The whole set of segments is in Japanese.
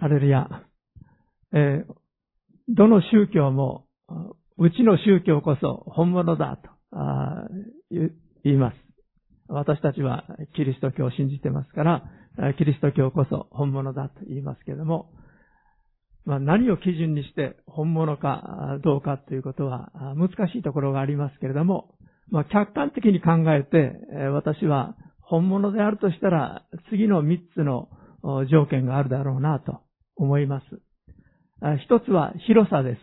ハレルヤ。どの宗教も、うちの宗教こそ本物だと言います。私たちはキリスト教を信じてますから、キリスト教こそ本物だと言いますけれども、何を基準にして本物かどうかということは難しいところがありますけれども、客観的に考えて、私は本物であるとしたら、次の3つの条件があるだろうなと思います。一つは広さです。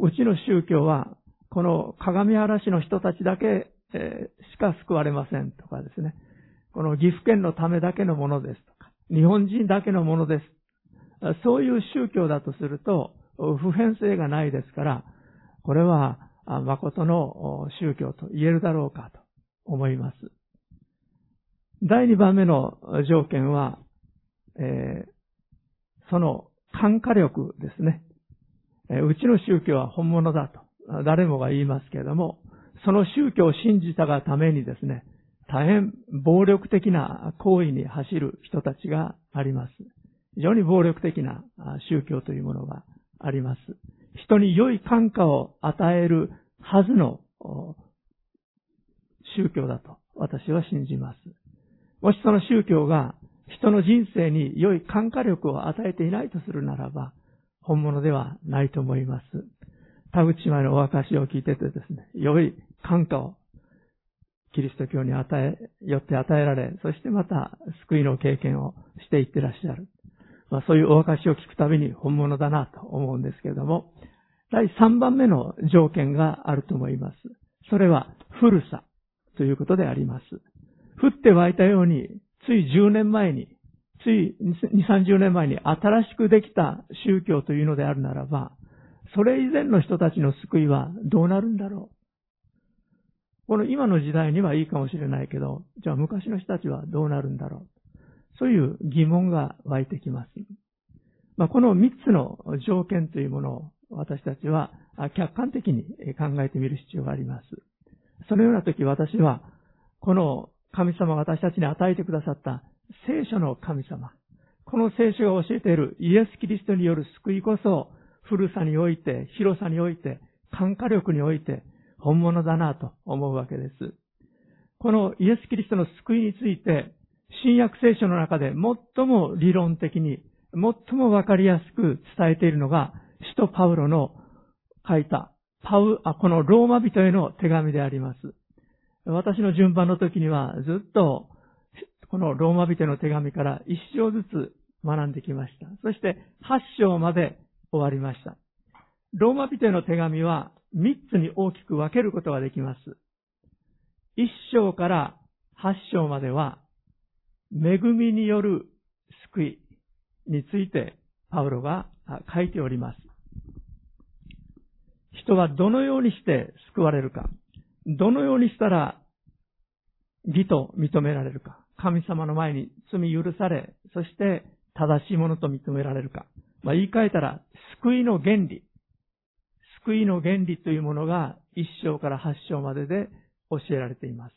うちの宗教は、この鏡嵐の人たちだけしか救われませんとかですね。この岐阜県のためだけのものですとか、日本人だけのものです。そういう宗教だとすると、普遍性がないですから、これは誠の宗教と言えるだろうかと思います。第2番目の条件は、その感化力ですね。うちの宗教は本物だと、誰もが言いますけれども、その宗教を信じたがためにですね、大変暴力的な行為に走る人たちがあります。非常に暴力的な宗教というものがあります。人に良い感化を与えるはずの宗教だと私は信じます。もしその宗教が人の人生に良い感化力を与えていないとするならば、本物ではないと思います。田口前のお証を聞いててですね、良い感化をキリスト教によって与えられ、そしてまた救いの経験をしていってらっしゃる。そういうお証を聞くたびに本物だなと思うんですけれども、第3番目の条件があると思います。それは古さということであります。降って湧いたように、つい10年前に、つい2、30年前に新しくできた宗教というのであるならば、それ以前の人たちの救いはどうなるんだろう。この今の時代にはいいかもしれないけど、じゃあ昔の人たちはどうなるんだろう。そういう疑問が湧いてきます。この3つの条件というものを私たちは客観的に考えてみる必要があります。そのような時私は、この神様が私たちに与えてくださった聖書の神様、この聖書が教えているイエス・キリストによる救いこそ、古さにおいて、広さにおいて、感化力において、本物だなと思うわけです。このイエス・キリストの救いについて、新約聖書の中で最も理論的に、最もわかりやすく伝えているのが、使徒パウロの書いたこのローマ人への手紙であります。私の順番の時にはずっと、このローマ人への手紙から一章ずつ学んできました。そして8章まで終わりました。ローマ人への手紙は、3つに大きく分けることができます。1章から8章までは、恵みによる救いについてパウロが書いております。人はどのようにして救われるか、どのようにしたら義と認められるか、神様の前に罪許され、そして正しいものと認められるか、言い換えたら救いの原理というものが1章から8章までで教えられています。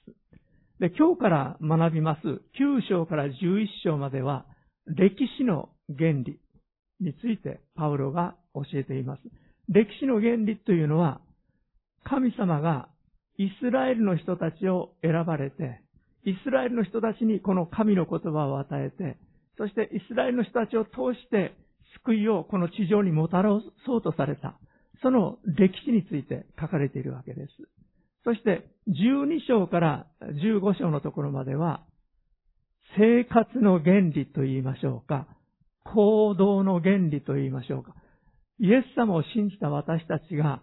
で、今日から学びます9章から11章までは歴史の原理についてパウロが教えています。歴史の原理というのは、神様がイスラエルの人たちを選ばれて、イスラエルの人たちにこの神の言葉を与えて、そしてイスラエルの人たちを通して救いをこの地上にもたらそうとされた。その歴史について書かれているわけです。そして12章から15章のところまでは、生活の原理と言いましょうか、行動の原理と言いましょうか、イエス様を信じた私たちが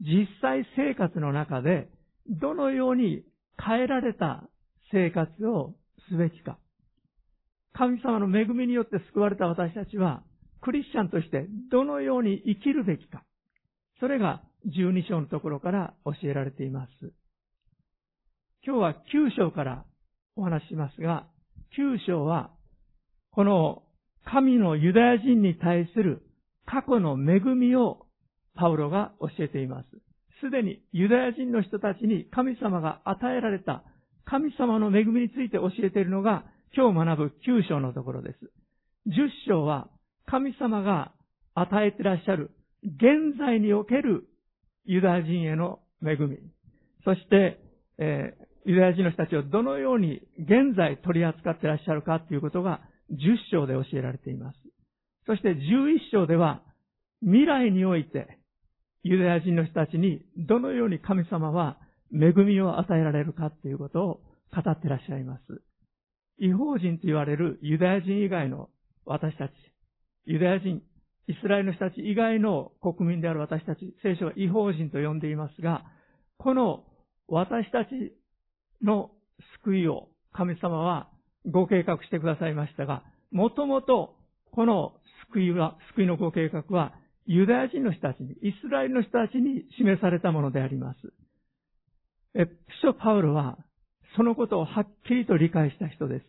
実際生活の中でどのように変えられた生活をすべきか、神様の恵みによって救われた私たちはクリスチャンとしてどのように生きるべきか、それが12章のところから教えられています。今日は9章からお話ししますが、9章はこの神のユダヤ人に対する過去の恵みをパウロが教えています。すでにユダヤ人の人たちに神様が与えられた神様の恵みについて教えているのが今日学ぶ9章のところです。10章は神様が与えてらっしゃる現在におけるユダヤ人への恵み、そして、ユダヤ人の人たちをどのように現在取り扱ってらっしゃるかということが10章で教えられています。そして11章では未来においてユダヤ人の人たちにどのように神様は恵みを与えられるかということを語ってらっしゃいます。異邦人と言われるユダヤ人以外の私たち、ユダヤ人、イスラエルの人たち以外の国民である私たち、聖書は異邦人と呼んでいますが、この私たちの救いを神様はご計画してくださいましたが、もともとこの救いのご計画はユダヤ人の人たちに、イスラエルの人たちに示されたものであります。使徒パウロはそのことをはっきりと理解した人です。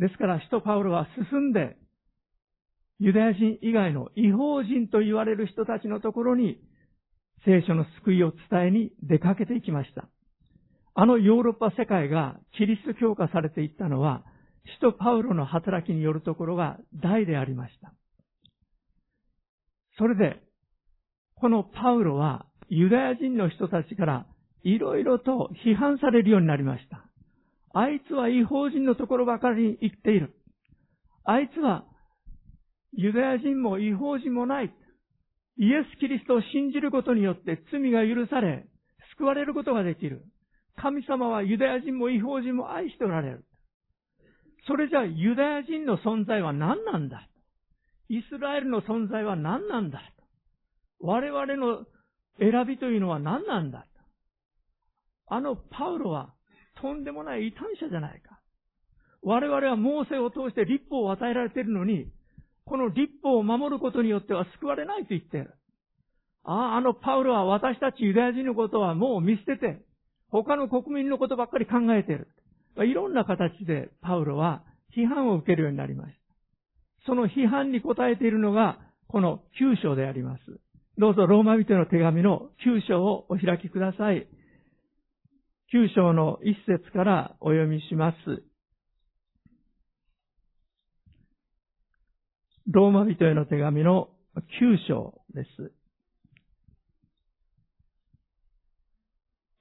ですから使徒パウロは進んでユダヤ人以外の異邦人と言われる人たちのところに聖書の救いを伝えに出かけていきました。あのヨーロッパ世界がキリスト教化されていったのは、使徒パウロの働きによるところが大でありました。それで、このパウロはユダヤ人の人たちからいろいろと批判されるようになりました。あいつは異邦人のところばかりに行っている。あいつはユダヤ人も異邦人もない。イエス・キリストを信じることによって罪が許され、救われることができる。神様はユダヤ人も異邦人も愛しておられる。それじゃあユダヤ人の存在は何なんだ。イスラエルの存在は何なんだ。我々の選びというのは何なんだ。あのパウロはとんでもない異端者じゃないか。我々はモーセを通して律法を与えられているのに、この律法を守ることによっては救われないと言っている。あのパウロは私たちユダヤ人のことはもう見捨てて、他の国民のことばっかり考えている。いろんな形でパウロは批判を受けるようになりました。その批判に応えているのがこの9章であります。どうぞローマ人への手紙の9章をお開きください。9章の1節からお読みします。ローマ人への手紙の9章です。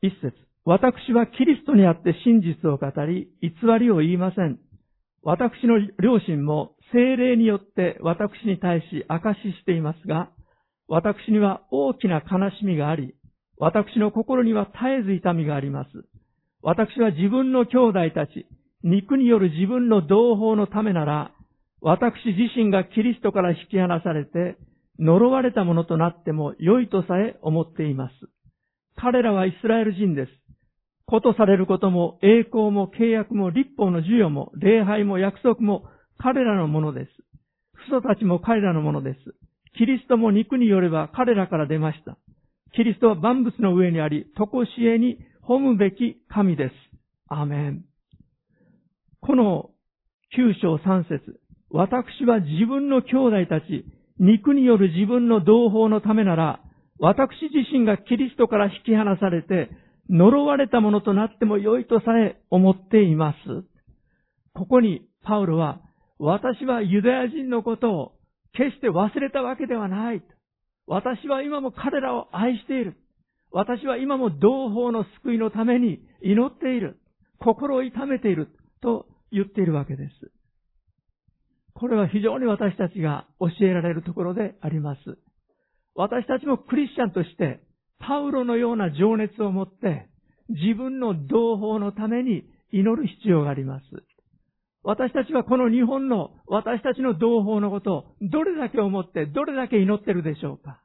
1節。私はキリストにあって真実を語り、偽りを言いません。私の両親も聖霊によって私に対し証ししていますが、私には大きな悲しみがあり、私の心には絶えず痛みがあります。私は自分の兄弟たち、肉による自分の同胞のためなら、私自身がキリストから引き離されて、呪われたものとなっても良いとさえ思っています。彼らはイスラエル人です。ことされることも栄光も契約も律法の授与も礼拝も約束も彼らのものです。父祖たちも彼らのものです。キリストも肉によれば彼らから出ました。キリストは万物の上にあり、常しえに褒むべき神です。アーメン。この9章3節、私は自分の兄弟たち、肉による自分の同胞のためなら、私自身がキリストから引き離されて、呪われたものとなっても良いとさえ思っています。ここにパウロは、私はユダヤ人のことを決して忘れたわけではない。私は今も彼らを愛している。私は今も同胞の救いのために祈っている。心を痛めていると言っているわけです。これは非常に私たちが教えられるところであります。私たちもクリスチャンとして、パウロのような情熱を持って、自分の同胞のために祈る必要があります。私たちはこの日本の私たちの同胞のことをどれだけ思って、どれだけ祈ってるでしょうか。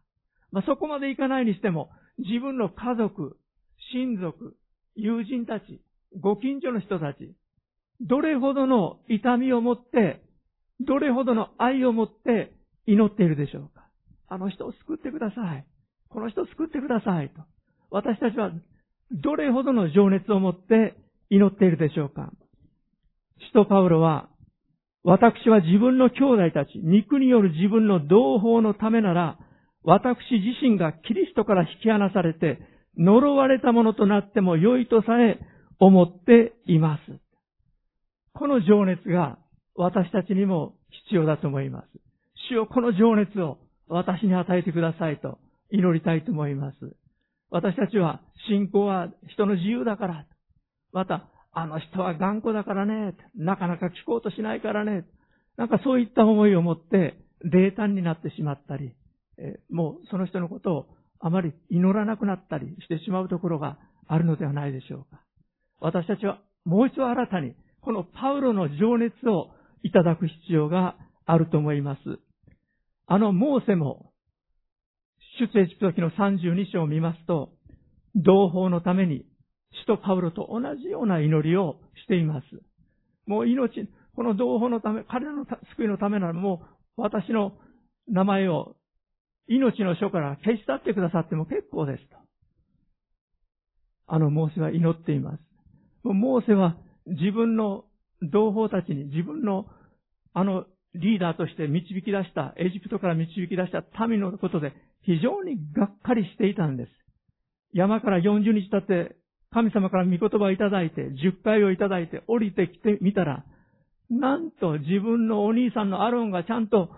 そこまでいかないにしても、自分の家族、親族、友人たち、ご近所の人たち、どれほどの痛みを持って、どれほどの愛を持って祈っているでしょうか。あの人を救ってください。この人を救ってくださいと。私たちはどれほどの情熱を持って祈っているでしょうか。使徒パウロは、私は自分の兄弟たち、肉による自分の同胞のためなら、私自身がキリストから引き離されて、呪われたものとなっても良いとさえ思っています。この情熱が私たちにも必要だと思います。主よこの情熱を私に与えてくださいと祈りたいと思います。私たちは信仰は人の自由だから。また、あの人は頑固だからね。なかなか聞こうとしないからね。なんかそういった思いを持って冷淡になってしまったり、もうその人のことをあまり祈らなくなったりしてしまうところがあるのではないでしょうか。私たちはもう一度新たにこのパウロの情熱をいただく必要があると思います。モーセも出エジプト記の32章を見ますと、同胞のために使徒パウロと同じような祈りをしています。もう命、この同胞のため、彼らの救いのためならもう私の名前を命の書から消し去ってくださっても結構ですと。モーセは祈っています。モーセは自分の同胞たちに自分のリーダーとして導き出した、エジプトから導き出した民のことで非常にがっかりしていたんです。山から40日経って神様から御言葉をいただいて、10回をいただいて降りてきてみたら、なんと自分のお兄さんのアロンがちゃんと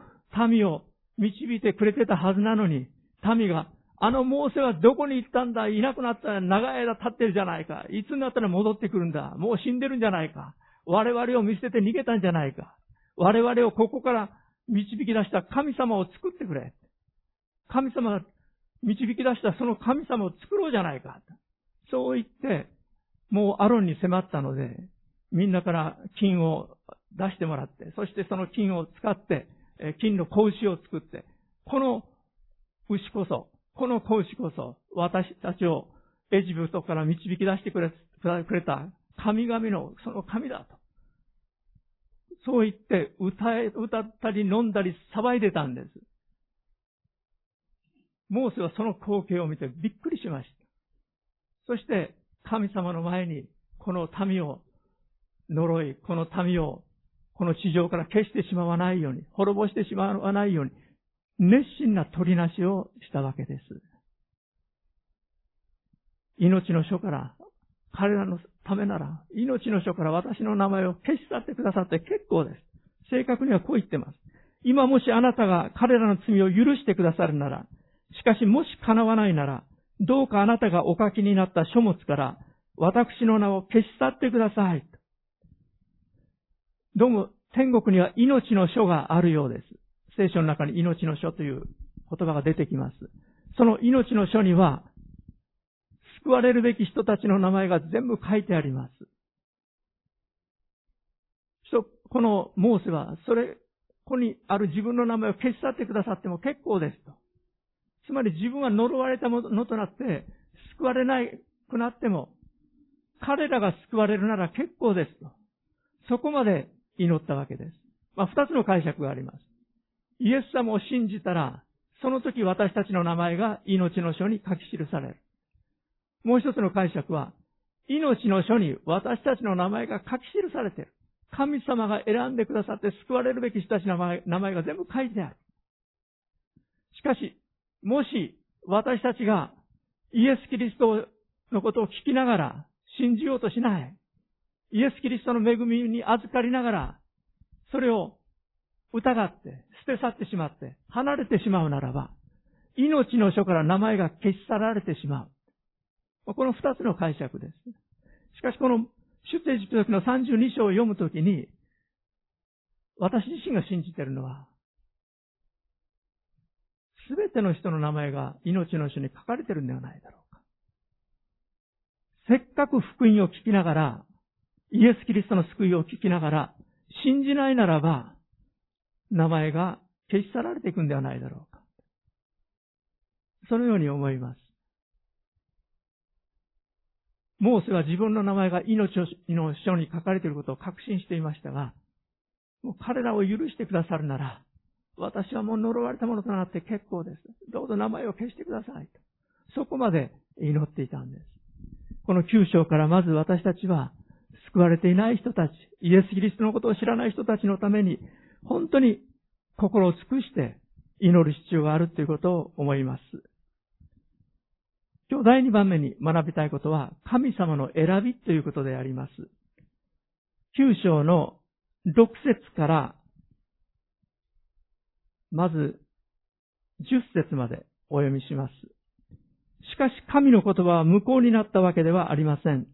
民を導いてくれてたはずなのに、民がモーセはどこに行ったんだ、いなくなったら長い間経ってるじゃないか、いつになったら戻ってくるんだ、もう死んでるんじゃないか、我々を見捨てて逃げたんじゃないか、我々をここから導き出した神様を作ってくれ、神様が導き出したその神様を作ろうじゃないか、そう言ってもうアロンに迫ったので、みんなから金を出してもらって、そしてその金を使って金の子牛を作って、この子牛こそ私たちをエジプトから導き出してくれた神々のその神だと、そう言って歌ったり飲んだり騒いでたんです。モーセはその光景を見てびっくりしました。そして神様の前にこの民を呪い、この民をこの地上から消してしまわないように、滅ぼしてしまわないように、熱心な取りなしをしたわけです。命の書から、彼らのためなら、命の書から私の名前を消し去ってくださって結構です。正確にはこう言ってます。今もしあなたが彼らの罪を許してくださるなら、しかしもし叶わないなら、どうかあなたがお書きになった書物から、私の名を消し去ってください。どうも天国には命の書があるようです。聖書の中に命の書という言葉が出てきます。その命の書には、救われるべき人たちの名前が全部書いてあります。このモーセは、ここにある自分の名前を消し去ってくださっても結構ですと。つまり自分は呪われたものとなって、救われなくなっても、彼らが救われるなら結構ですと。そこまで祈ったわけです。二つの解釈があります。イエス様を信じたら、その時私たちの名前が命の書に書き記される。もう一つの解釈は、命の書に私たちの名前が書き記されている。神様が選んでくださって救われるべき人たちの名前が全部書いてある。しかし、もし私たちがイエス・キリストのことを聞きながら信じようとしない。イエス・キリストの恵みに預かりながら、それを疑って、捨て去ってしまって、離れてしまうならば、命の書から名前が消し去られてしまう。この二つの解釈です。しかしこの出エジプト記の32章を読むときに、私自身が信じているのは、すべての人の名前が命の書に書かれているんではないだろうか。せっかく福音を聞きながら、イエス・キリストの救いを聞きながら、信じないならば、名前が消し去られていくんではないだろうか。そのように思います。モーセは自分の名前が命の書に書かれていることを確信していましたが、もう彼らを許してくださるなら、私はもう呪われたものとなって結構です。どうぞ名前を消してくださいと。そこまで祈っていたんです。この9章からまず私たちは、救われていない人たち、イエス・キリストのことを知らない人たちのために、本当に心を尽くして祈る必要があるということを思います。今日第2番目に学びたいことは、神様の選びということであります。9章の6節からまず10節までお読みします。しかし神の言葉は無効になったわけではありません。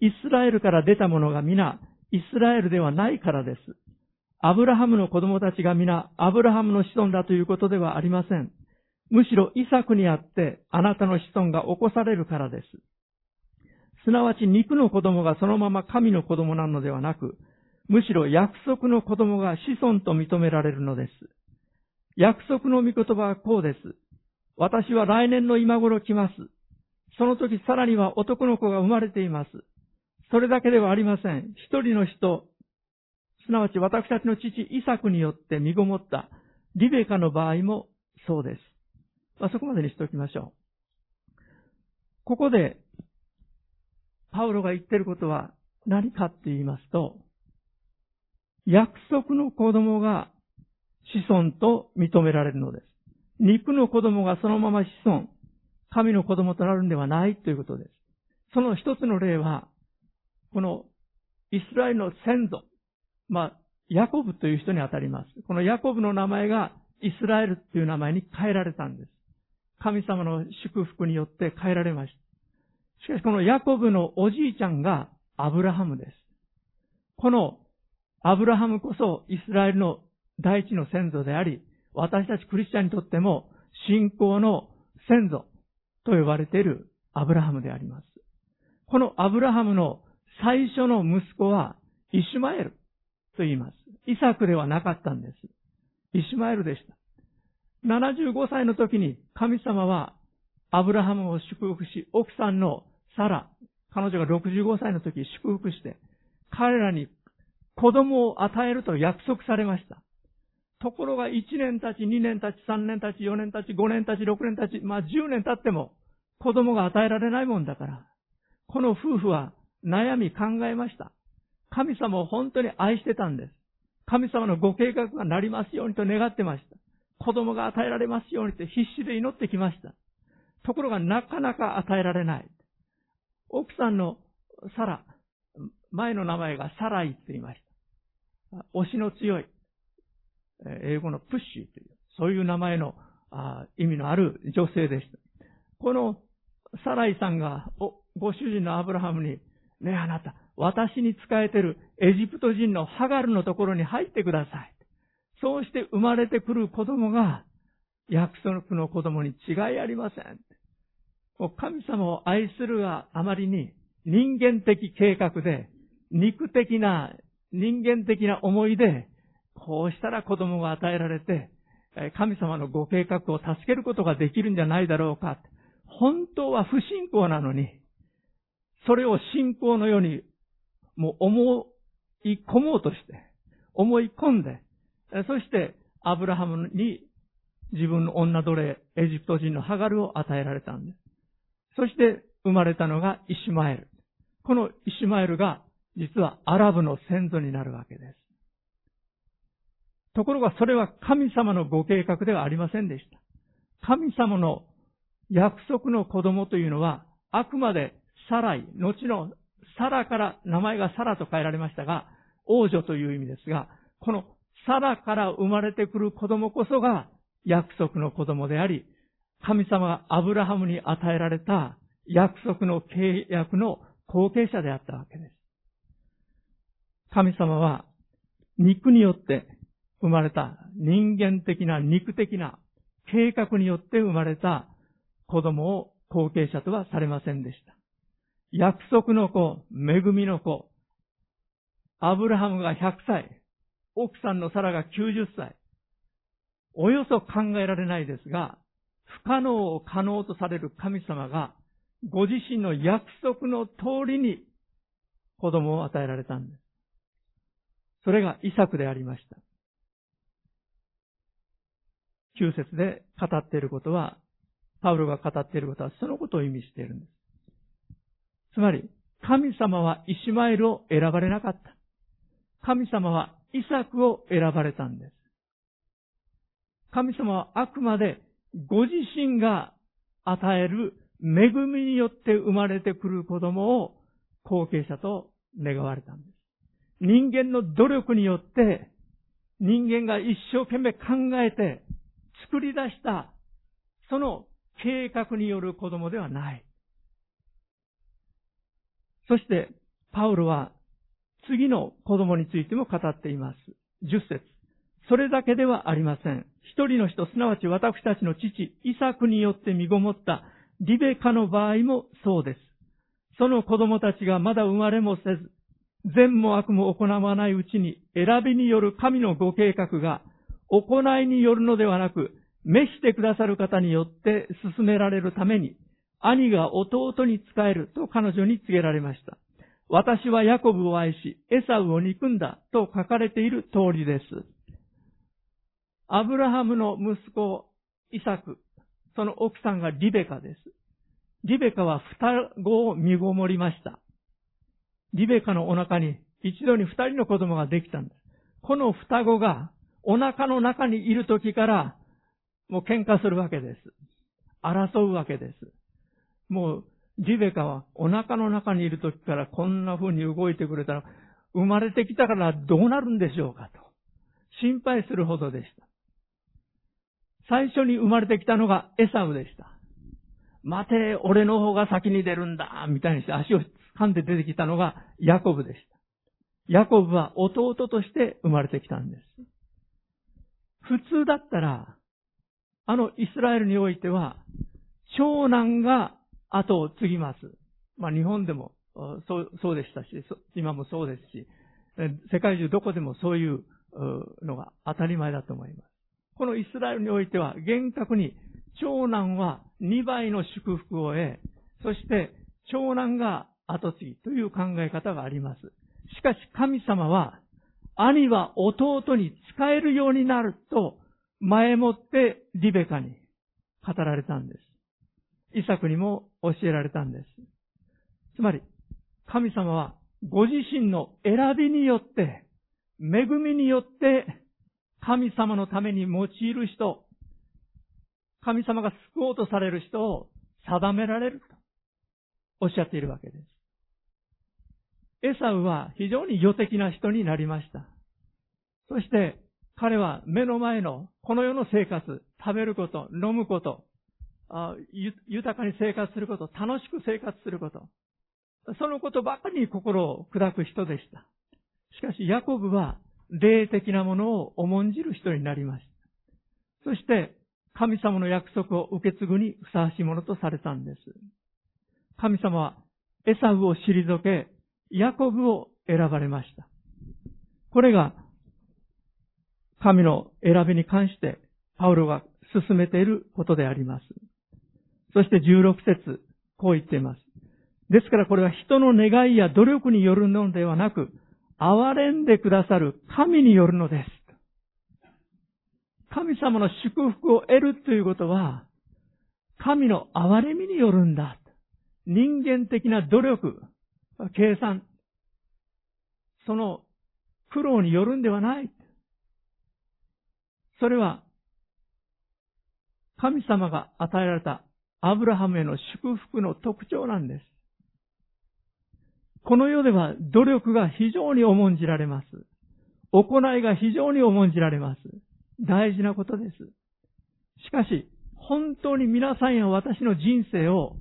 イスラエルから出た者が皆イスラエルではないからです。アブラハムの子供たちが皆アブラハムの子孫だということではありません。むしろイサクにあってあなたの子孫が起こされるからです。すなわち肉の子供がそのまま神の子供なのではなく、むしろ約束の子供が子孫と認められるのです。約束の御言葉はこうです。私は来年の今頃来ます。その時さらには男の子が生まれています。それだけではありません。一人の人、すなわち私たちの父イサクによって身ごもったリベカの場合もそうです。そこまでにしておきましょう。ここでパウロが言っていることは何かって言いますと、約束の子供が子孫と認められるのです。肉の子供がそのまま子孫、神の子供となるんではないということです。その一つの例は、このイスラエルの先祖、ヤコブという人にあたります。このヤコブの名前がイスラエルという名前に変えられたんです。神様の祝福によって変えられました。しかしこのヤコブのおじいちゃんがアブラハムです。このアブラハムこそイスラエルの第一の先祖であり、私たちクリスチャンにとっても信仰の先祖と呼ばれているアブラハムであります。このアブラハムの最初の息子はイシュマエルと言います。イサクではなかったんです。イシュマエルでした。75歳の時に神様はアブラハムを祝福し、奥さんのサラ、彼女が65歳の時祝福して、彼らに子供を与えると約束されました。ところが1年経ち、2年経ち、3年経ち、4年経ち、5年経ち、6年経ち、10年経っても子供が与えられないもんだから、この夫婦は悩み考えました。神様を本当に愛してたんです。神様のご計画がなりますようにと願ってました。子供が与えられますようにって必死で祈ってきました。ところがなかなか与えられない。奥さんのサラ、前の名前がサライって言いました。推しの強い、英語のプッシーという、そういう名前の意味のある女性でした。このサライさんがご主人のアブラハムに、ねえあなた、私に仕えてるエジプト人のハガルのところに入ってください。そうして生まれてくる子供が約束の子供に違いありません。神様を愛するがあまりに人間的計画で、肉的な人間的な思いで、こうしたら子供が与えられて、神様のご計画を助けることができるんじゃないだろうか。本当は不信仰なのに、それを信仰のようにもう思い込もうとして、思い込んで、そしてアブラハムに自分の女奴隷、エジプト人のハガルを与えられたんです。そして生まれたのがイシュマエル。このイシュマエルが実はアラブの先祖になるわけです。ところがそれは神様のご計画ではありませんでした。神様の約束の子供というのは、あくまでサライ、後のサラから、名前がサラと変えられましたが、王女という意味ですが、このサラから生まれてくる子供こそが約束の子供であり、神様がアブラハムに与えられた約束の契約の後継者であったわけです。神様は肉によって生まれた人間的な肉的な計画によって生まれた子供を後継者とはされませんでした。約束の子、恵みの子、アブラハムが100歳、奥さんのサラが90歳、およそ考えられないですが、不可能を可能とされる神様が、ご自身の約束の通りに子供を与えられたんです。それがイサクでありました。9節で語っていることは、パウロが語っていることはそのことを意味しているんです。つまり、神様はイシュマエルを選ばれなかった。神様はイサクを選ばれたんです。神様はあくまでご自身が与える恵みによって生まれてくる子供を後継者と願われたんです。人間の努力によって、人間が一生懸命考えて作り出したその計画による子供ではない。そしてパウロは次の子供についても語っています。10節。それだけではありません。一人の人、すなわち私たちの父、イサクによって身ごもったリベカの場合もそうです。その子供たちがまだ生まれもせず、善も悪も行わないうちに、選びによる神のご計画が、行いによるのではなく、召してくださる方によって進められるために、兄が弟に仕えると彼女に告げられました。私はヤコブを愛し、エサウを憎んだと書かれている通りです。アブラハムの息子、イサク。その奥さんがリベカです。リベカは双子を身ごもりました。リベカのお腹に一度に二人の子供ができたんです。この双子がお腹の中にいる時からもう喧嘩するわけです。争うわけです。もうリベカはお腹の中にいる時からこんな風に動いてくれたら生まれてきたからどうなるんでしょうかと心配するほどでした。最初に生まれてきたのがエサウでした。待て、俺の方が先に出るんだみたいにして足を噛んで出てきたのがヤコブでした。ヤコブは弟として生まれてきたんです。普通だったら、イスラエルにおいては、長男が後を継ぎます。日本でもそうでしたし、今もそうですし、世界中どこでもそういうのが当たり前だと思います。このイスラエルにおいては、厳格に長男は2倍の祝福を得、そして長男が後継ぎという考え方があります。しかし神様は、兄は弟に仕えるようになると、前もってリベカに語られたんです。イサクにも教えられたんです。つまり、神様はご自身の選びによって、恵みによって、神様のために用いる人、神様が救おうとされる人を定められるとおっしゃっているわけです。エサウは非常に世的な人になりました。そして彼は目の前のこの世の生活、食べること、飲むこと、豊かに生活すること、楽しく生活すること、そのことばかりに心を砕く人でした。しかしヤコブは霊的なものを重んじる人になりました。そして神様の約束を受け継ぐにふさわしいものとされたんです。神様はエサウを退け、ヤコブを選ばれました。これが神の選びに関してパウロが進めていることであります。そして16節、こう言っています。ですからこれは人の願いや努力によるのではなく、憐れんでくださる神によるのです。神様の祝福を得るということは、神の憐れみによるんだ。人間的な努力、計算、その苦労によるんではない。それは、神様が与えられたアブラハムへの祝福の特徴なんです。この世では努力が非常に重んじられます。行いが非常に重んじられます。大事なことです。しかし、本当に皆さんや私の人生を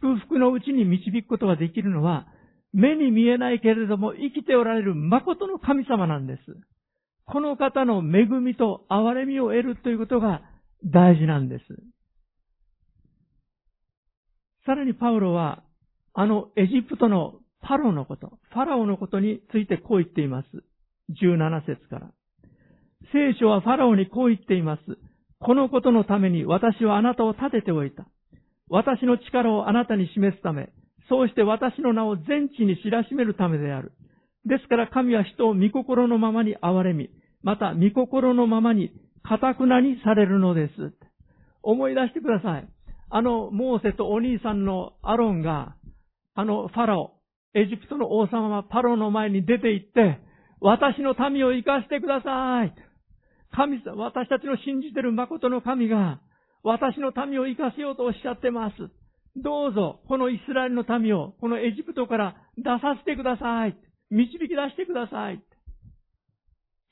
祝福のうちに導くことができるのは、目に見えないけれども生きておられる誠の神様なんです。この方の恵みと憐れみを得るということが大事なんです。さらにパウロは、エジプトのファラオのことについてこう言っています。17節から。聖書はファラオにこう言っています。このことのために私はあなたを立てておいた。私の力をあなたに示すため、そうして私の名を全地に知らしめるためである。ですから神は人を御心のままに憐れみ、また御心のままに堅くなにされるのです。思い出してください。モーセとお兄さんのアロンが、ファラオ、エジプトの王様はパロの前に出て行って、私の民を生かしてください。神様、私たちの信じている誠の神が、私の民を生かせようとおっしゃってます。どうぞ、このイスラエルの民を、このエジプトから出させてください。導き出してください。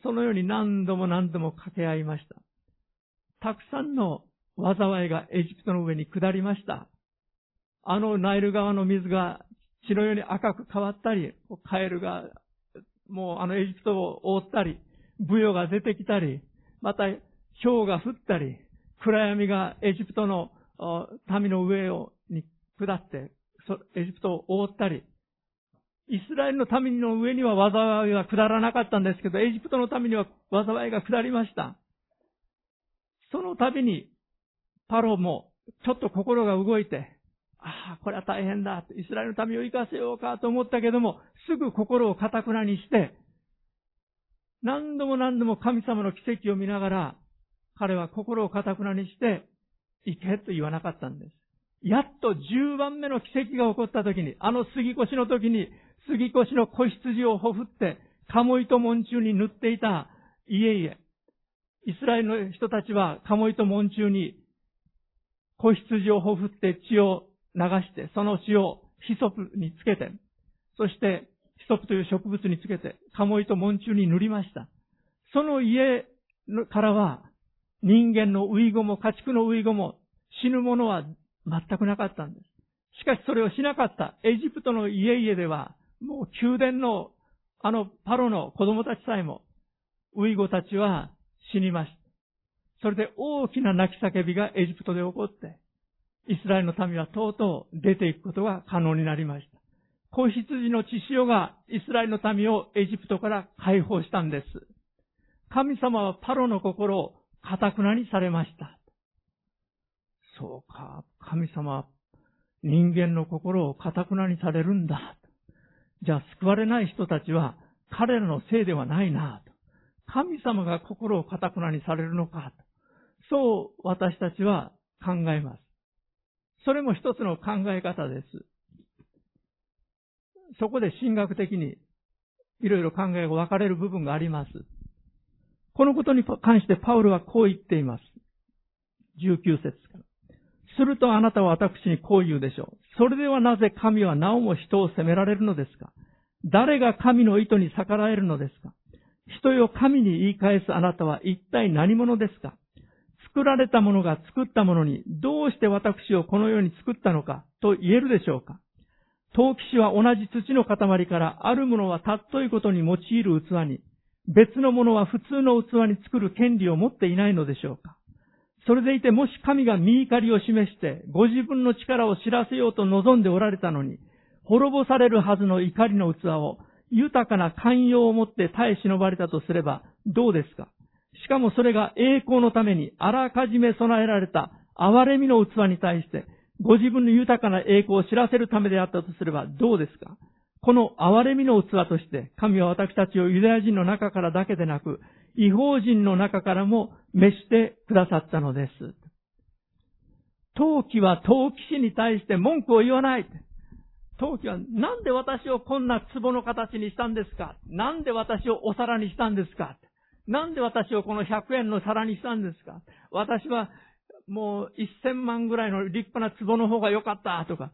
そのように何度も何度も掛け合いました。たくさんの災いがエジプトの上に下りました。あのナイル川の水が血のように赤く変わったり、カエルがもうあのエジプトを覆ったり、ブヨが出てきたり、また雹が降ったり、暗闇がエジプトの民の上に下って、エジプトを覆ったり、イスラエルの民の上には災いは下らなかったんですけど、エジプトの民には災いが下りました。その度に、パロもちょっと心が動いて、ああ、これは大変だ。イスラエルの民を生かせようかと思ったけども、すぐ心を堅くなにして、何度も何度も神様の奇跡を見ながら、彼は心を堅くなにして、行けと言わなかったんです。やっと10番目の奇跡が起こった時に、あの杉越の時に、杉越の子羊をほふって、鴨糸門柱に塗っていた家々。イスラエルの人たちは鴨糸門柱に子羊をほふって血を流して、その血をヒソプにつけて、そしてヒソプという植物につけて、鴨糸門柱に塗りました。その家からは、人間の遺語も家畜の遺語も死ぬものは全くなかったんです。しかしそれをしなかったエジプトの家々では、もう宮殿のあのパロの子供たちさえも、遺語たちは死にました。それで大きな泣き叫びがエジプトで起こって、イスラエルの民はとうとう出ていくことが可能になりました。子羊の血潮がイスラエルの民をエジプトから解放したんです。神様はパロの心を堅くなにされました。そうか、神様は人間の心を堅くなにされるんだ。じゃあ救われない人たちは彼らのせいではないな。神様が心を堅くなにされるのか。そう私たちは考えます。それも一つの考え方です。そこで神学的にいろいろ考えが分かれる部分があります。このことに関してパウルはこう言っています。19節から。するとあなたは私にこう言うでしょう。それではなぜ神はなおも人を責められるのですか。誰が神の意図に逆らえるのですか。人よ神に言い返すあなたは一体何者ですか。作られたものが作ったものにどうして私をこの世に作ったのかと言えるでしょうか。陶器師は同じ土の塊からあるものはたっといことに用いる器に、別のものは普通の器に作る権利を持っていないのでしょうか。それでいてもし神が御怒りを示してご自分の力を知らせようと望んでおられたのに、滅ぼされるはずの怒りの器を豊かな寛容をもって耐え忍ばれたとすればどうですか。しかもそれが栄光のためにあらかじめ備えられた憐れみの器に対してご自分の豊かな栄光を知らせるためであったとすればどうですか。この憐れみの器として神は私たちをユダヤ人の中からだけでなく異邦人の中からも召してくださったのです。陶器は陶器師に対して文句を言わない。陶器はなんで私をこんな壺の形にしたんですか。なんで私をお皿にしたんですか。なんで私をこの100円の皿にしたんですか。私はもう1000万ぐらいの立派な壺の方が良かったとか。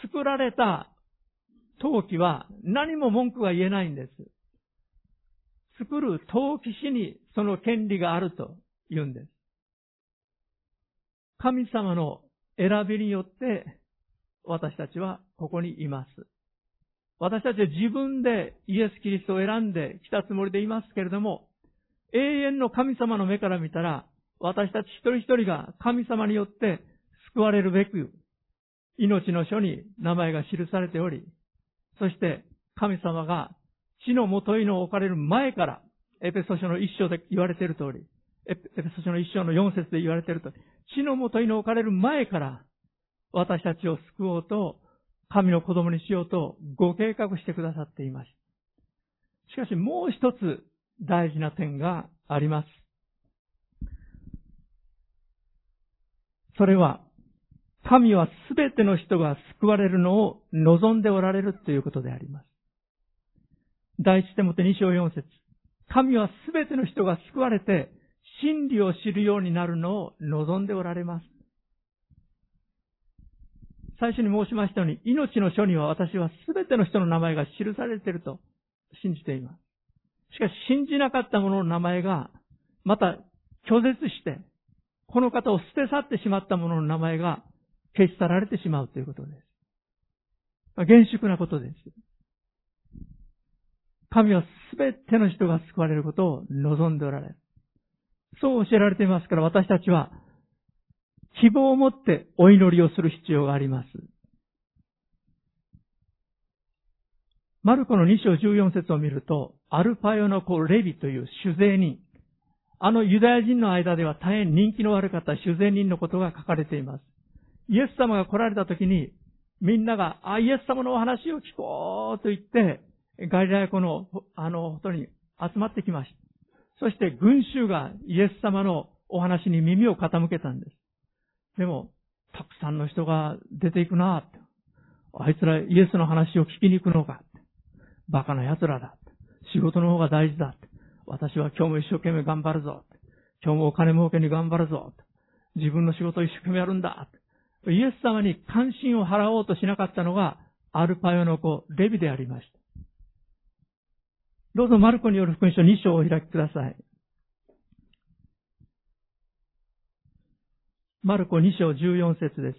作られた陶器は何も文句が言えないんです。作る陶器師にその権利があると言うんです。神様の選びによって私たちはここにいます。私たちは自分でイエス・キリストを選んできたつもりでいますけれども、永遠の神様の目から見たら、私たち一人一人が神様によって救われるべく、命の書に名前が記されており、そして神様が地のもといの置かれる前から、エペソ書の一章で言われている通り、エペソ書の一章の4節で言われている通り、地のもといの置かれる前から、私たちを救おうと、神の子供にしようとご計画してくださっていました。しかしもう一つ大事な点があります。それは、神はすべての人が救われるのを望んでおられるということであります。第一テモテ2章4節。神はすべての人が救われて真理を知るようになるのを望んでおられます。最初に申しましたように、命の書には私はすべての人の名前が記されていると信じています。しかし信じなかった者の名前がまた拒絶してこの方を捨て去ってしまった者の名前が消し去られてしまうということです。厳粛なことです。神はすべての人が救われることを望んでおられる。そう教えられていますから、私たちは希望を持ってお祈りをする必要があります。マルコの2章14節を見ると、アルパヨの子レビという酒税人、ユダヤ人の間では大変人気の悪かった酒税人のことが書かれています。イエス様が来られた時に、みんなが、イエス様のお話を聞こうと言って、ガリラヤ湖の、ほとりに集まってきました。そして群衆がイエス様のお話に耳を傾けたんです。でも、たくさんの人が出ていくなぁ。あいつらイエスの話を聞きに行くのか。バカな奴らだ。仕事の方が大事だ。私は今日も一生懸命頑張るぞ。今日もお金儲けに頑張るぞ。自分の仕事を一生懸命やるんだ。イエス様に関心を払おうとしなかったのがアルパヨの子レビでありました。どうぞマルコによる福音書2章をお開きください。マルコ2章14節です。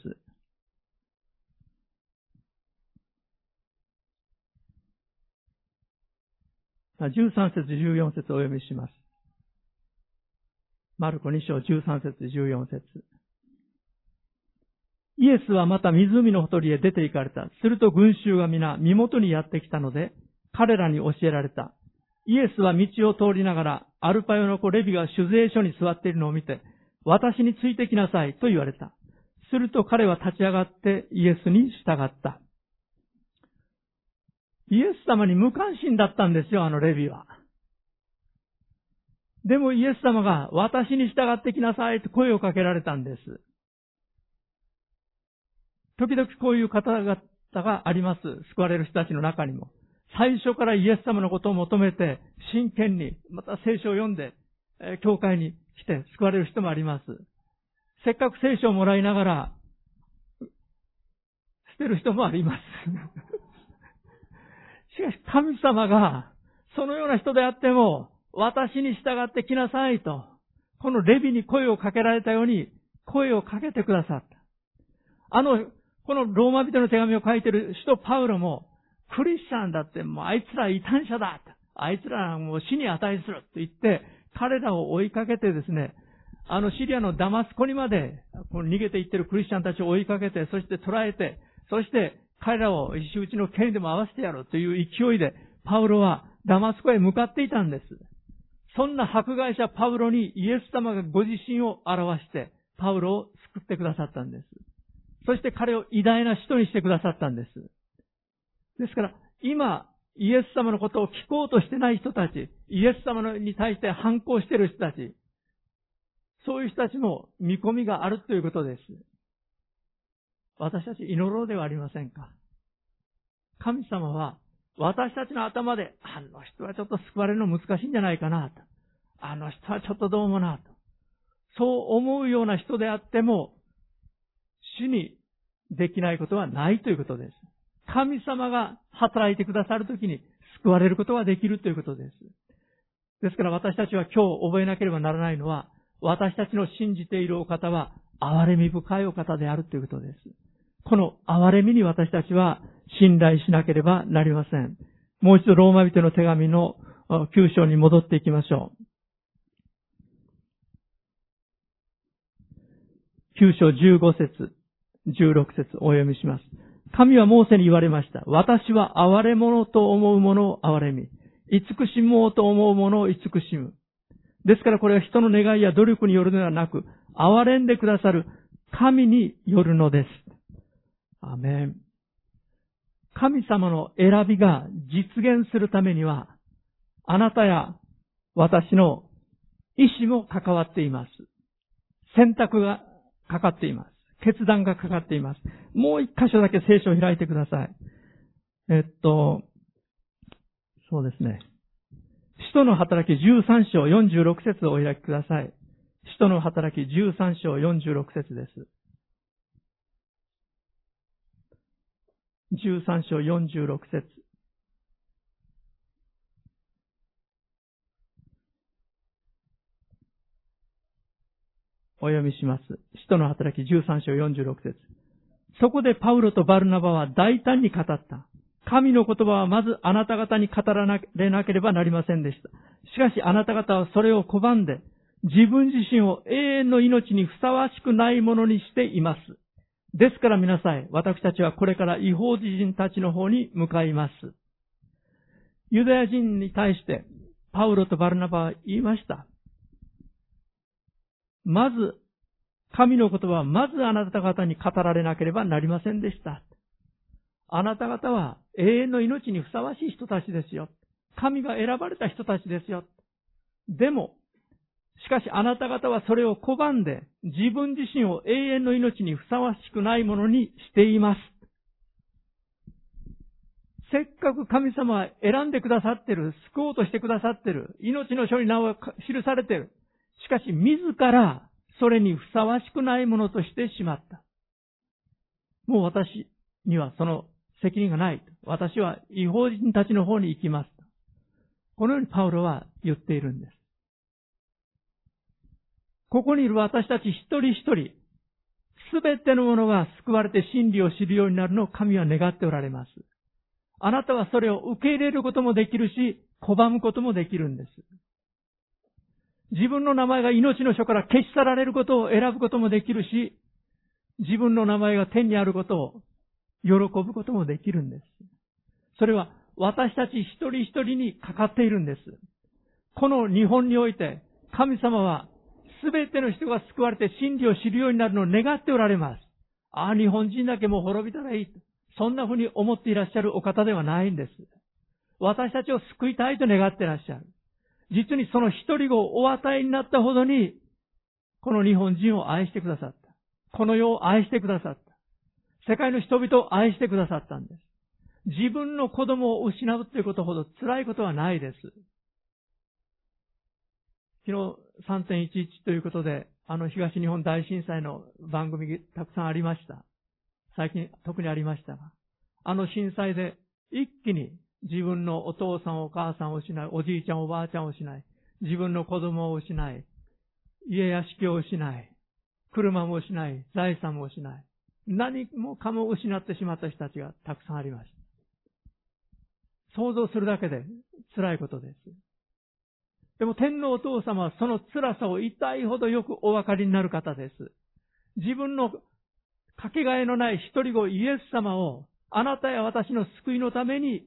13節14節をお読みします。マルコ2章13節14節。イエスはまた湖のほとりへ出て行かれた。すると群衆が皆身元にやってきたので、彼らに教えられた。イエスは道を通りながら、アルパヨの子レビが酒税所に座っているのを見て、私についてきなさいと言われた。すると彼は立ち上がってイエスに従った。イエス様に無関心だったんですよ、レビは。でもイエス様が私に従ってきなさいと声をかけられたんです。時々こういう方々があります。救われる人たちの中にも。最初からイエス様のことを求めて、真剣に、また聖書を読んで、教会に来て救われる人もあります。せっかく聖書をもらいながら、捨てる人もあります。しかし神様が、そのような人であっても、私に従ってきなさいと、このレビに声をかけられたように、声をかけてくださった。このローマ人の手紙を書いている使徒パウロも、クリスチャンだって、もうあいつら異端者だ。あいつらはもう死に値すると言って、彼らを追いかけてですね、シリアのダマスコにまで、逃げていってるクリスチャンたちを追いかけて、そして捕らえて、そして彼らを石打ちの剣でも合わせてやろうという勢いで、パウロはダマスコへ向かっていたんです。そんな迫害者パウロにイエス様がご自身を表して、パウロを救ってくださったんです。そして彼を偉大な使徒にしてくださったんです。ですから、今、イエス様のことを聞こうとしてない人たち、イエス様に対して反抗している人たち、そういう人たちも見込みがあるということです。私たち祈ろうではありませんか。神様は、私たちの頭で、人はちょっと救われるの難しいんじゃないかなと。人はちょっとどうもなと。そう思うような人であっても、主にできないことはないということです。神様が働いてくださるときに救われることができるということです。ですから私たちは今日覚えなければならないのは、私たちの信じているお方は憐れみ深いお方であるということです。この憐れみに私たちは信頼しなければなりません。もう一度ローマ人の手紙の9章に戻っていきましょう。9章15節、16節お読みします。神はモーセに言われました。私は憐れ者と思う者を憐れみ、慈しもうと思う者を慈しむ。ですからこれは人の願いや努力によるのではなく、憐れんでくださる神によるのです。アメン。神様の選びが実現するためには、あなたや私の意志も関わっています。選択がかかっています。決断がかかっています。もう一箇所だけ聖書を開いてください。そうですね。使徒の働き13章46節をお開きください。使徒の働き13章46節です。13章46節。おお読みします。使徒の働き13章46節。そこでパウロとバルナバは大胆に語った。神の言葉はまずあなた方に語られなければなりませんでした。しかしあなた方はそれを拒んで、自分自身を永遠の命にふさわしくないものにしています。ですから皆さん、私たちはこれから異邦人たちの方に向かいます。ユダヤ人に対して、パウロとバルナバは言いました。まず、神の言葉はまずあなた方に語られなければなりませんでした。あなた方は永遠の命にふさわしい人たちですよ。神が選ばれた人たちですよ。でも、しかしあなた方はそれを拒んで、自分自身を永遠の命にふさわしくないものにしています。せっかく神様は選んでくださってる、救おうとしてくださってる、命の書に名を記されてる。しかし自らそれにふさわしくないものとしてしまった。もう私にはその責任がない。私は異邦人たちの方に行きます。このようにパウロは言っているんです。ここにいる私たち一人一人、すべてのものが救われて真理を知るようになるのを神は願っておられます。あなたはそれを受け入れることもできるし、拒むこともできるんです。自分の名前が命の書から消し去られることを選ぶこともできるし、自分の名前が天にあることを喜ぶこともできるんです。それは私たち一人一人にかかっているんです。この日本において、神様はすべての人が救われて真理を知るようになるのを願っておられます。ああ、日本人だけもう滅びたらいい。そんなふうに思っていらっしゃるお方ではないんです。私たちを救いたいと願っていらっしゃる。実にその一人をお与えになったほどに、この日本人を愛してくださった。この世を愛してくださった。世界の人々を愛してくださったんです。自分の子供を失うということほど辛いことはないです。昨日 3.11 ということで、東日本大震災の番組たくさんありました。最近特にありましたが、あの震災で一気に自分のお父さんお母さんを失い、おじいちゃんおばあちゃんを失い、自分の子供を失い、家屋敷を失い、車も失い、財産も失い、何もかも失ってしまった人たちがたくさんありました。想像するだけで辛いことです。でも天皇お父様はその辛さを痛いほどよくお分かりになる方です。自分のかけがえのない一人子イエス様を、あなたや私の救いのために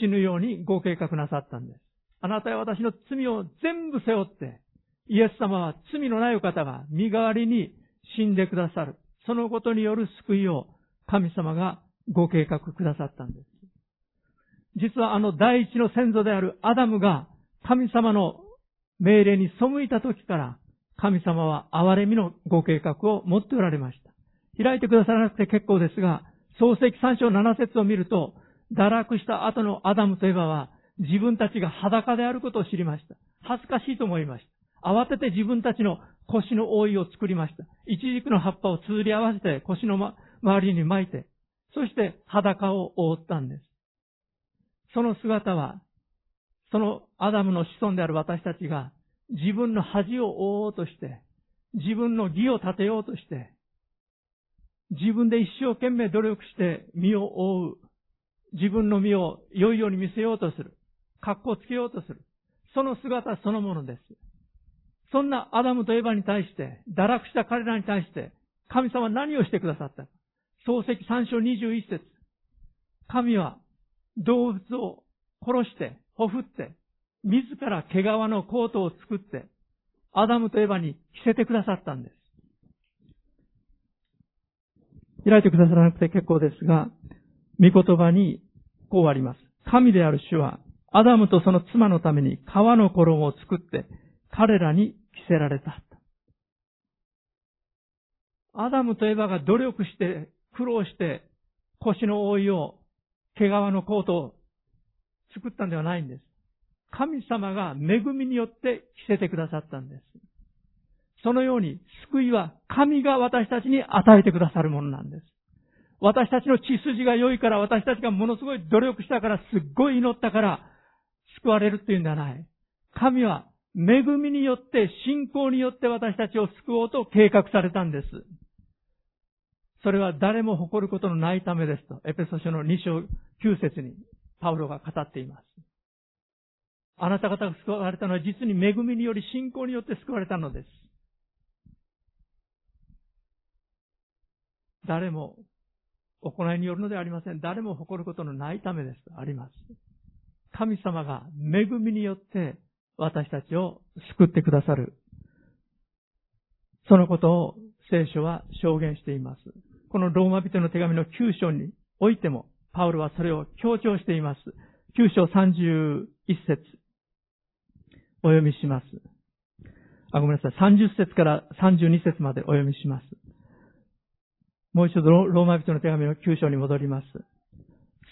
死ぬようにご計画なさったんです。あなたや私の罪を全部背負って、イエス様は罪のないお方が身代わりに死んでくださる。そのことによる救いを神様がご計画くださったんです。実は第一の先祖であるアダムが神様の命令に背いた時から、神様は憐れみのご計画を持っておられました。開いてくださらなくて結構ですが、創世記3章7節を見ると、堕落した後のアダムとエバは、自分たちが裸であることを知りました。恥ずかしいと思いました。慌てて自分たちの腰の覆いを作りました。イチジクの葉っぱをつづり合わせて腰の、周りに巻いて、そして裸を覆ったんです。その姿は、そのアダムの子孫である私たちが、自分の恥を覆おうとして、自分の義を立てようとして、自分で一生懸命努力して身を覆う。自分の身を良いように見せようとする。格好つけようとする。その姿そのものです。そんなアダムとエバに対して、堕落した彼らに対して、神様は何をしてくださったか。創世記3章21節。神は動物を殺して、ほふって、自ら毛皮のコートを作って、アダムとエバに着せてくださったんです。開いてくださらなくて結構ですが、御言葉にこうあります。神である主は、アダムとその妻のために革の衣を作って、彼らに着せられた。アダムとエバが努力して、苦労して、腰の覆いを、毛皮のコートを作ったんではないんです。神様が恵みによって着せてくださったんです。そのように救いは神が私たちに与えてくださるものなんです。私たちの血筋が良いから、私たちがものすごい努力したから、すっごい祈ったから救われるっていうんではない。神は恵みによって、信仰によって私たちを救おうと計画されたんです。それは誰も誇ることのないためですと、エペソ書の2章9節にパウロが語っています。あなた方が救われたのは実に恵みにより信仰によって救われたのです。誰も行いによるのではありません。誰も誇ることのないためですとあります。神様が恵みによって私たちを救ってくださる。そのことを聖書は証言しています。このローマ人の手紙の9章においても、パウロはそれを強調しています。9章31節。お読みします。ごめんなさい。30節から32節までお読みします。もう一度ローマ人の手紙の9章に戻ります。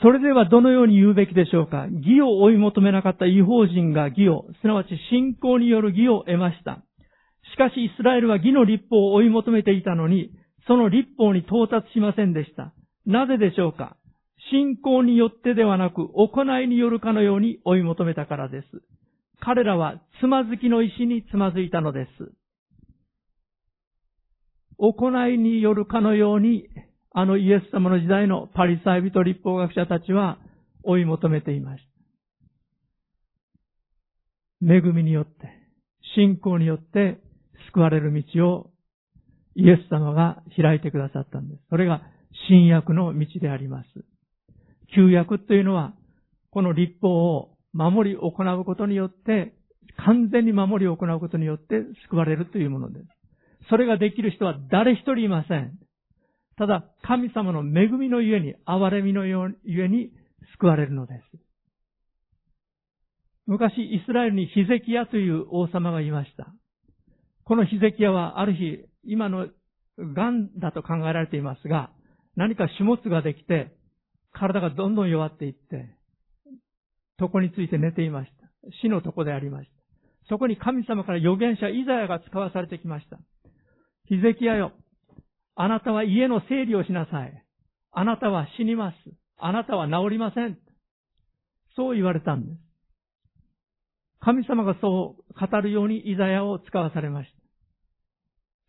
それではどのように言うべきでしょうか。義を追い求めなかった異邦人が義を、すなわち信仰による義を得ました。しかしイスラエルは義の律法を追い求めていたのに、その律法に到達しませんでした。なぜでしょうか。信仰によってではなく、行いによるかのように追い求めたからです。彼らはつまずきの石につまずいたのです。行いによるかのように、あのイエス様の時代のパリサイ人律法学者たちは追い求めていました。恵みによって、信仰によって救われる道をイエス様が開いてくださったんです。それが新約の道であります。旧約というのは、この律法を守り行うことによって、完全に守り行うことによって救われるというものです。それができる人は誰一人いません。ただ、神様の恵みのゆえに、憐れみのゆえに救われるのです。昔、イスラエルにヒゼキヤという王様がいました。このヒゼキヤはある日、今の癌だと考えられていますが、何か種物ができて、体がどんどん弱っていって、床について寝ていました。死の床でありました。そこに神様から預言者イザヤが使わされてきました。ヒゼキヤよ、あなたは家の整理をしなさい。あなたは死にます。あなたは治りません。そう言われたんです。神様がそう語るようにイザヤを使わされました。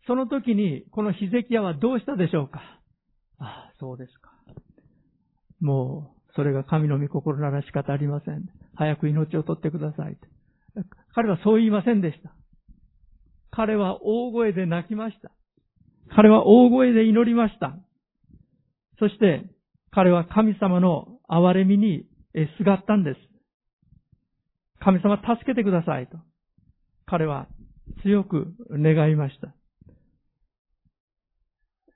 その時にこのヒゼキヤはどうしたでしょうか。ああ、そうですか。もうそれが神の御心なら仕方ありません。早く命を取ってください。彼はそう言いませんでした。彼は大声で泣きました。彼は大声で祈りました。そして彼は神様の憐れみにすがったんです。神様助けてくださいと。彼は強く願いました。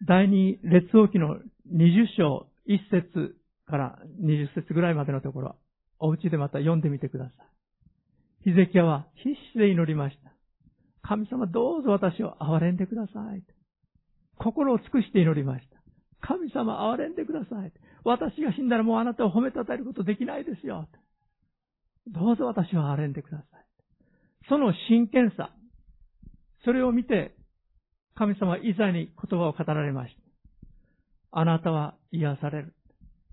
第二列王記の20章1節から20節ぐらいまでのところ、お家でまた読んでみてください。ヒゼキヤは必死で祈りました。神様どうぞ私を憐れんでください。心を尽くして祈りました。神様憐れんでください。私が死んだらもうあなたを褒めたたえることできないですよ。どうぞ私を憐れんでください。その真剣さ、それを見て神様はイザヤに言葉を語られました。あなたは癒される。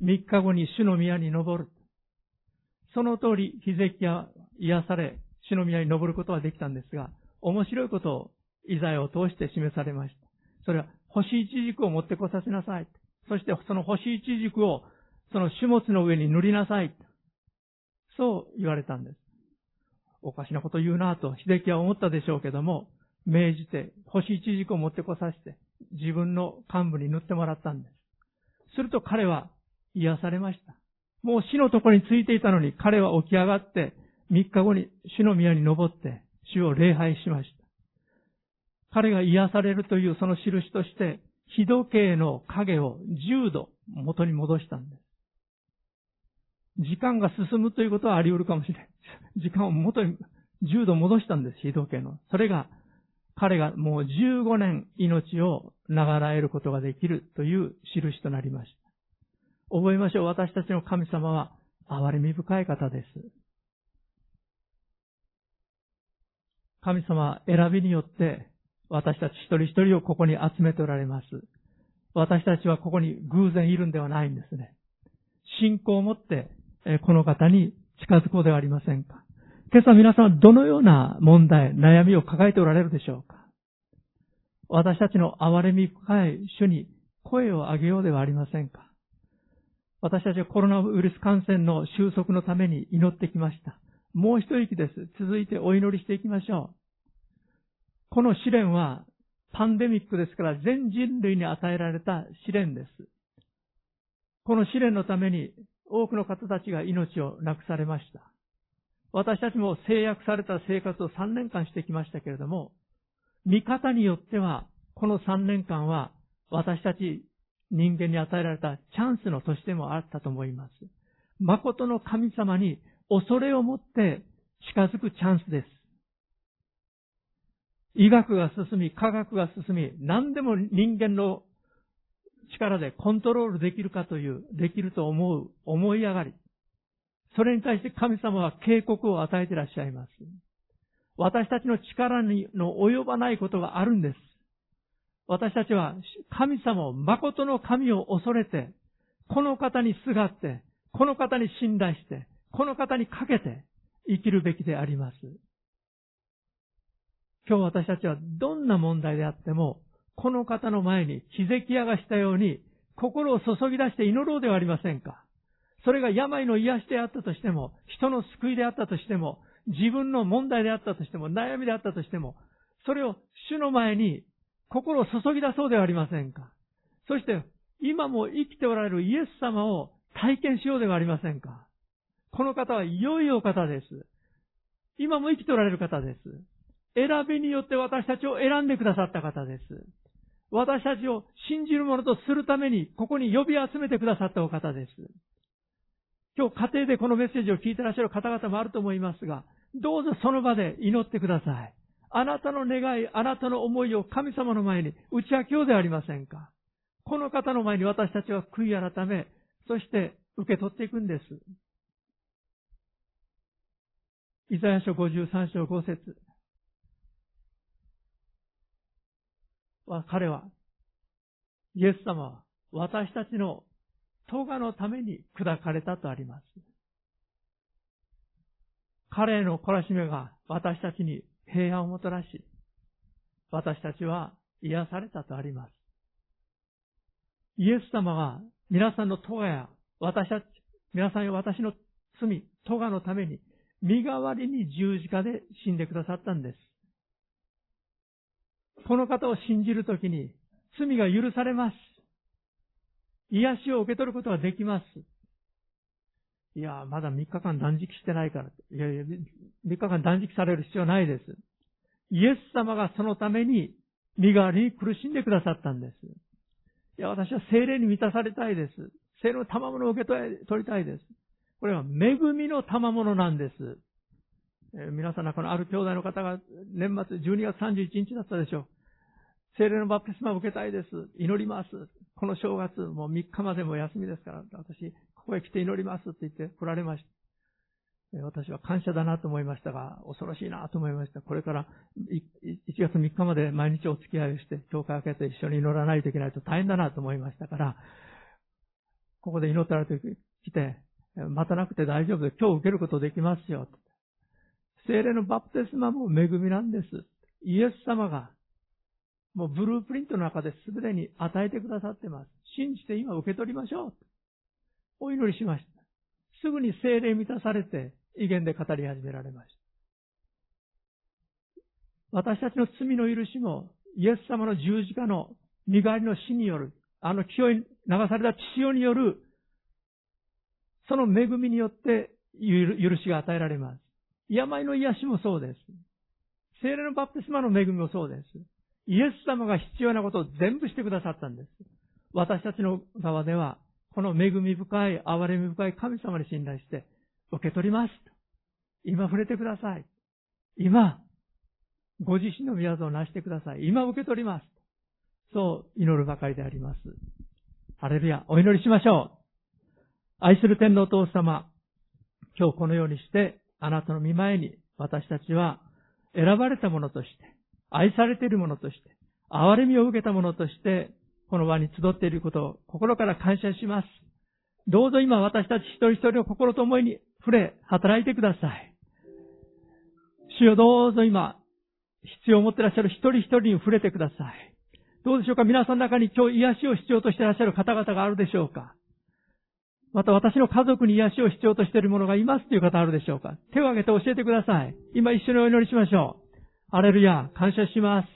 3日後に主の宮に登る。その通り、ヒゼキヤは癒され、主の宮に登ることはできたんですが、面白いことをイザヤを通して示されました。それは、干しイチジクを持ってこさせなさい。そして、その干しイチジクを、その種物の上に塗りなさい。そう言われたんです。おかしなこと言うなぁと、ヒゼキヤは思ったでしょうけども、命じて、干しイチジクを持ってこさせて、自分の幹部に塗ってもらったんです。すると彼は癒されました。もう死のところについていたのに彼は起き上がって3日後に主の宮に登って主を礼拝しました。彼が癒されるというその印として日時計の影を10度元に戻したんです。時間が進むということはあり得るかもしれない。時間を元に10度戻したんです、日時計の。それが彼がもう15年命を長らえることができるという印となりました。覚えましょう。私たちの神様は憐れみ深い方です。神様は選びによって私たち一人一人をここに集めておられます。私たちはここに偶然いるんではないんですね。信仰を持ってこの方に近づこうではありませんか。今朝皆さんはどのような問題、悩みを抱えておられるでしょうか。私たちの憐れみ深い主に声を上げようではありませんか。私たちはコロナウイルス感染の収束のために祈ってきました。もう一息です。続いてお祈りしていきましょう。この試練はパンデミックですから全人類に与えられた試練です。この試練のために多くの方たちが命を亡くされました。私たちも制約された生活を3年間してきましたけれども、見方によってはこの3年間は私たち人間に与えられたチャンスの年でもあったと思います。誠の神様に恐れを持って近づくチャンスです。医学が進み、科学が進み、何でも人間の力でコントロールできると思う思い上がり。それに対して神様は警告を与えていらっしゃいます。私たちの力の及ばないことがあるんです。私たちは神様を、誠の神を恐れて、この方にすがって、この方に信頼して、この方にかけて生きるべきであります。今日私たちはどんな問題であっても、この方の前にヒゼキヤがしたように、心を注ぎ出して祈ろうではありませんか。それが病の癒しであったとしても、人の救いであったとしても、自分の問題であったとしても、悩みであったとしても、それを主の前に心を注ぎ出そうではありませんか。そして、今も生きておられるイエス様を体験しようではありませんか。この方は良いお方です。今も生きておられる方です。選びによって私たちを選んでくださった方です。私たちを信じるものとするために、ここに呼び集めてくださったお方です。今日家庭でこのメッセージを聞いてらっしゃる方々もあると思いますが、どうぞその場で祈ってください。あなたの願い、あなたの思いを神様の前に打ち明けようではありませんか。この方の前に私たちは悔い改め、そして受け取っていくんです。イザヤ書53章5節は、彼は、イエス様は私たちの咎のために砕かれたとあります。彼への懲らしめが私たちに平安をもたらし、私たちは癒されたとあります。イエス様は皆さんの咎や、皆さんや私の罪、咎のために、身代わりに十字架で死んでくださったんです。この方を信じるときに、罪が許されます。癒しを受け取ることができます。いや、まだ3日間断食してないから。いやいや、3日間断食される必要はないです。イエス様がそのために、身代わりに苦しんでくださったんです。いや、私は聖霊に満たされたいです。聖霊の賜物を受け取りたいです。これは恵みの賜物なんです。皆さんのこのある兄弟の方が年末12月31日だったでしょう。聖霊のバプテスマを受けたいです。祈ります。この正月、もう3日までも休みですから、私、ここへ来て祈りますって言って来られました。私は感謝だなと思いましたが、恐ろしいなと思いました。これから1月3日まで毎日お付き合いをして、教会を開けて一緒に祈らないといけないと大変だなと思いましたから、ここで祈ったらと来て、待たなくて大丈夫で、今日受けることできますよ。聖霊のバプテスマも恵みなんです。イエス様が、もうブループリントの中ですでに与えてくださってます。信じて今受け取りましょう。お祈りしました。すぐに聖霊満たされて、異言で語り始められました。私たちの罪の許しも、イエス様の十字架の身代わりの死による、あの清い流された血潮による、その恵みによって許しが与えられます。病の癒しもそうです。聖霊のバプテスマの恵みもそうです。イエス様が必要なことを全部してくださったんです。私たちの側では、この恵み深い、憐れみ深い神様に信頼して、受け取ります。今触れてください。今、ご自身の御業をなしてください。今受け取ります。そう祈るばかりであります。ハレルヤ、お祈りしましょう。愛する天皇お父様、今日このようにして、あなたの御前に私たちは選ばれたものとして、愛されているものとして、憐れみを受けたものとして、この場に集っていることを心から感謝します。どうぞ今私たち一人一人の心と思いに触れ、働いてください。主よ、どうぞ今、必要を持ってらっしゃる一人一人に触れてください。どうでしょうか、皆さんの中に今日癒しを必要としていらっしゃる方々があるでしょうか。また私の家族に癒しを必要としている者がいますという方あるでしょうか。手を挙げて教えてください。今一緒にお祈りしましょう。ハレルヤ、感謝します。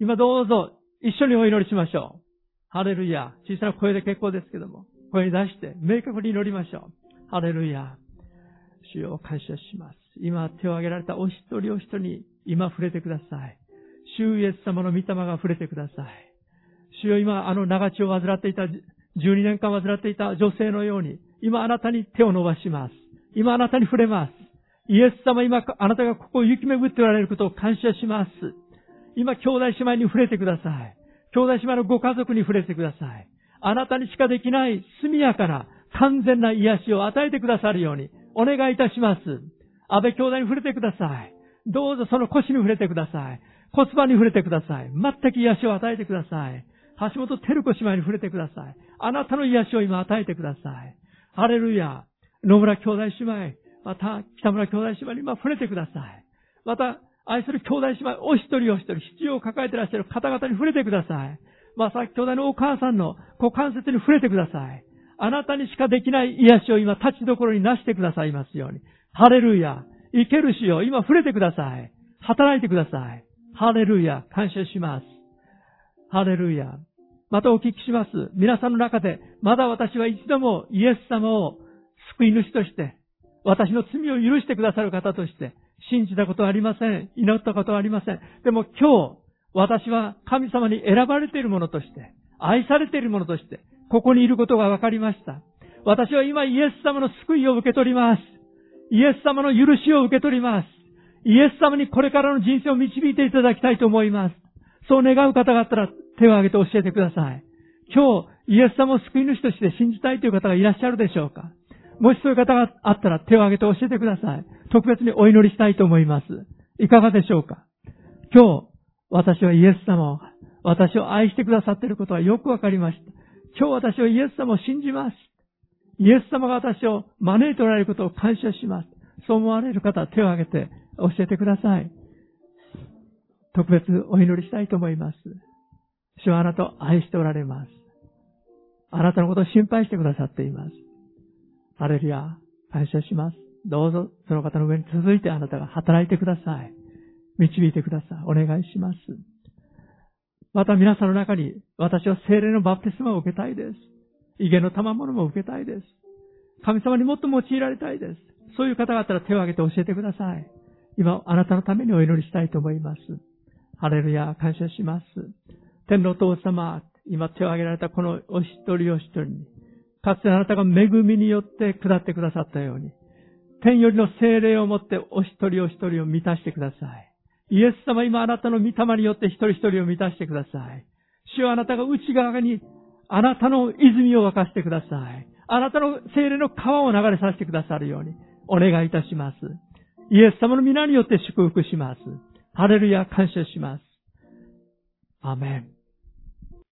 今どうぞ一緒にお祈りしましょう。ハレルヤ、小さな声で結構ですけども、声に出して明確に祈りましょう。ハレルヤ、主よ感謝します。今手を挙げられたお一人お一人に今触れてください。主イエス様の御霊が触れてください。主よ、今長血を患っていた、12年間患っていた女性のように、今あなたに手を伸ばします。今あなたに触れます。イエス様、今あなたがここを行き巡っておられることを感謝します。今兄弟姉妹に触れてください。兄弟姉妹のご家族に触れてください。あなたにしかできない速やかな完全な癒しを与えてくださるようにお願いいたします。安倍兄弟に触れてください。どうぞその腰に触れてください。骨盤に触れてください。全く癒しを与えてください。橋本照子姉妹に触れてください。あなたの癒しを今与えてください。ハレルヤ、野村兄弟姉妹、また北村兄弟姉妹に今触れてください。また愛する兄弟姉妹お一人お一人、必要を抱えていらっしゃる方々に触れてください。まさき兄弟のお母さんの股関節に触れてください。あなたにしかできない癒しを今立ちどころになしてくださいますように。ハレルヤ、生ける主よ、今触れてください。働いてください。ハレルヤ、感謝します。ハレルヤ。またお聞きします。皆さんの中で、まだ私は一度もイエス様を救い主として、私の罪を許してくださる方として信じたことはありません。祈ったことはありません。でも今日、私は神様に選ばれているものとして、愛されているものとしてここにいることが分かりました。私は今イエス様の救いを受け取ります。イエス様の許しを受け取ります。イエス様にこれからの人生を導いていただきたいと思います。そう願う方があったら手を挙げて教えてください。今日イエス様を救い主として信じたいという方がいらっしゃるでしょうか。もしそういう方があったら手を挙げて教えてください。特別にお祈りしたいと思います。いかがでしょうか。今日私はイエス様を、私を愛してくださっていることはよくわかりました。今日私はイエス様を信じます。イエス様が私を招いておられることを感謝します。そう思われる方は手を挙げて教えてください。特別お祈りしたいと思います。主はあなたを愛しておられます。あなたのことを心配してくださっています。ハレルヤ、感謝します。どうぞその方の上に続いてあなたが働いてください。導いてください。お願いします。また皆さんの中に、私は聖霊のバプテスマを受けたいです、異言の賜物も受けたいです、神様にもっと用いられたいです、そういう方があったら手を挙げて教えてください。今あなたのためにお祈りしたいと思います。ハレルヤ、感謝します。天のお父様、今手を挙げられたこのお一人お一人に、かつてあなたが恵みによって下ってくださったように、天よりの聖霊をもってお一人お一人を満たしてください。イエス様、今あなたの御霊によって一人一人を満たしてください。主はあなたが内側にあなたの泉を沸かしてください。あなたの聖霊の川を流れさせてくださるようにお願いいたします。イエス様の皆によって祝福します。ハレルヤ、感謝します。アメン。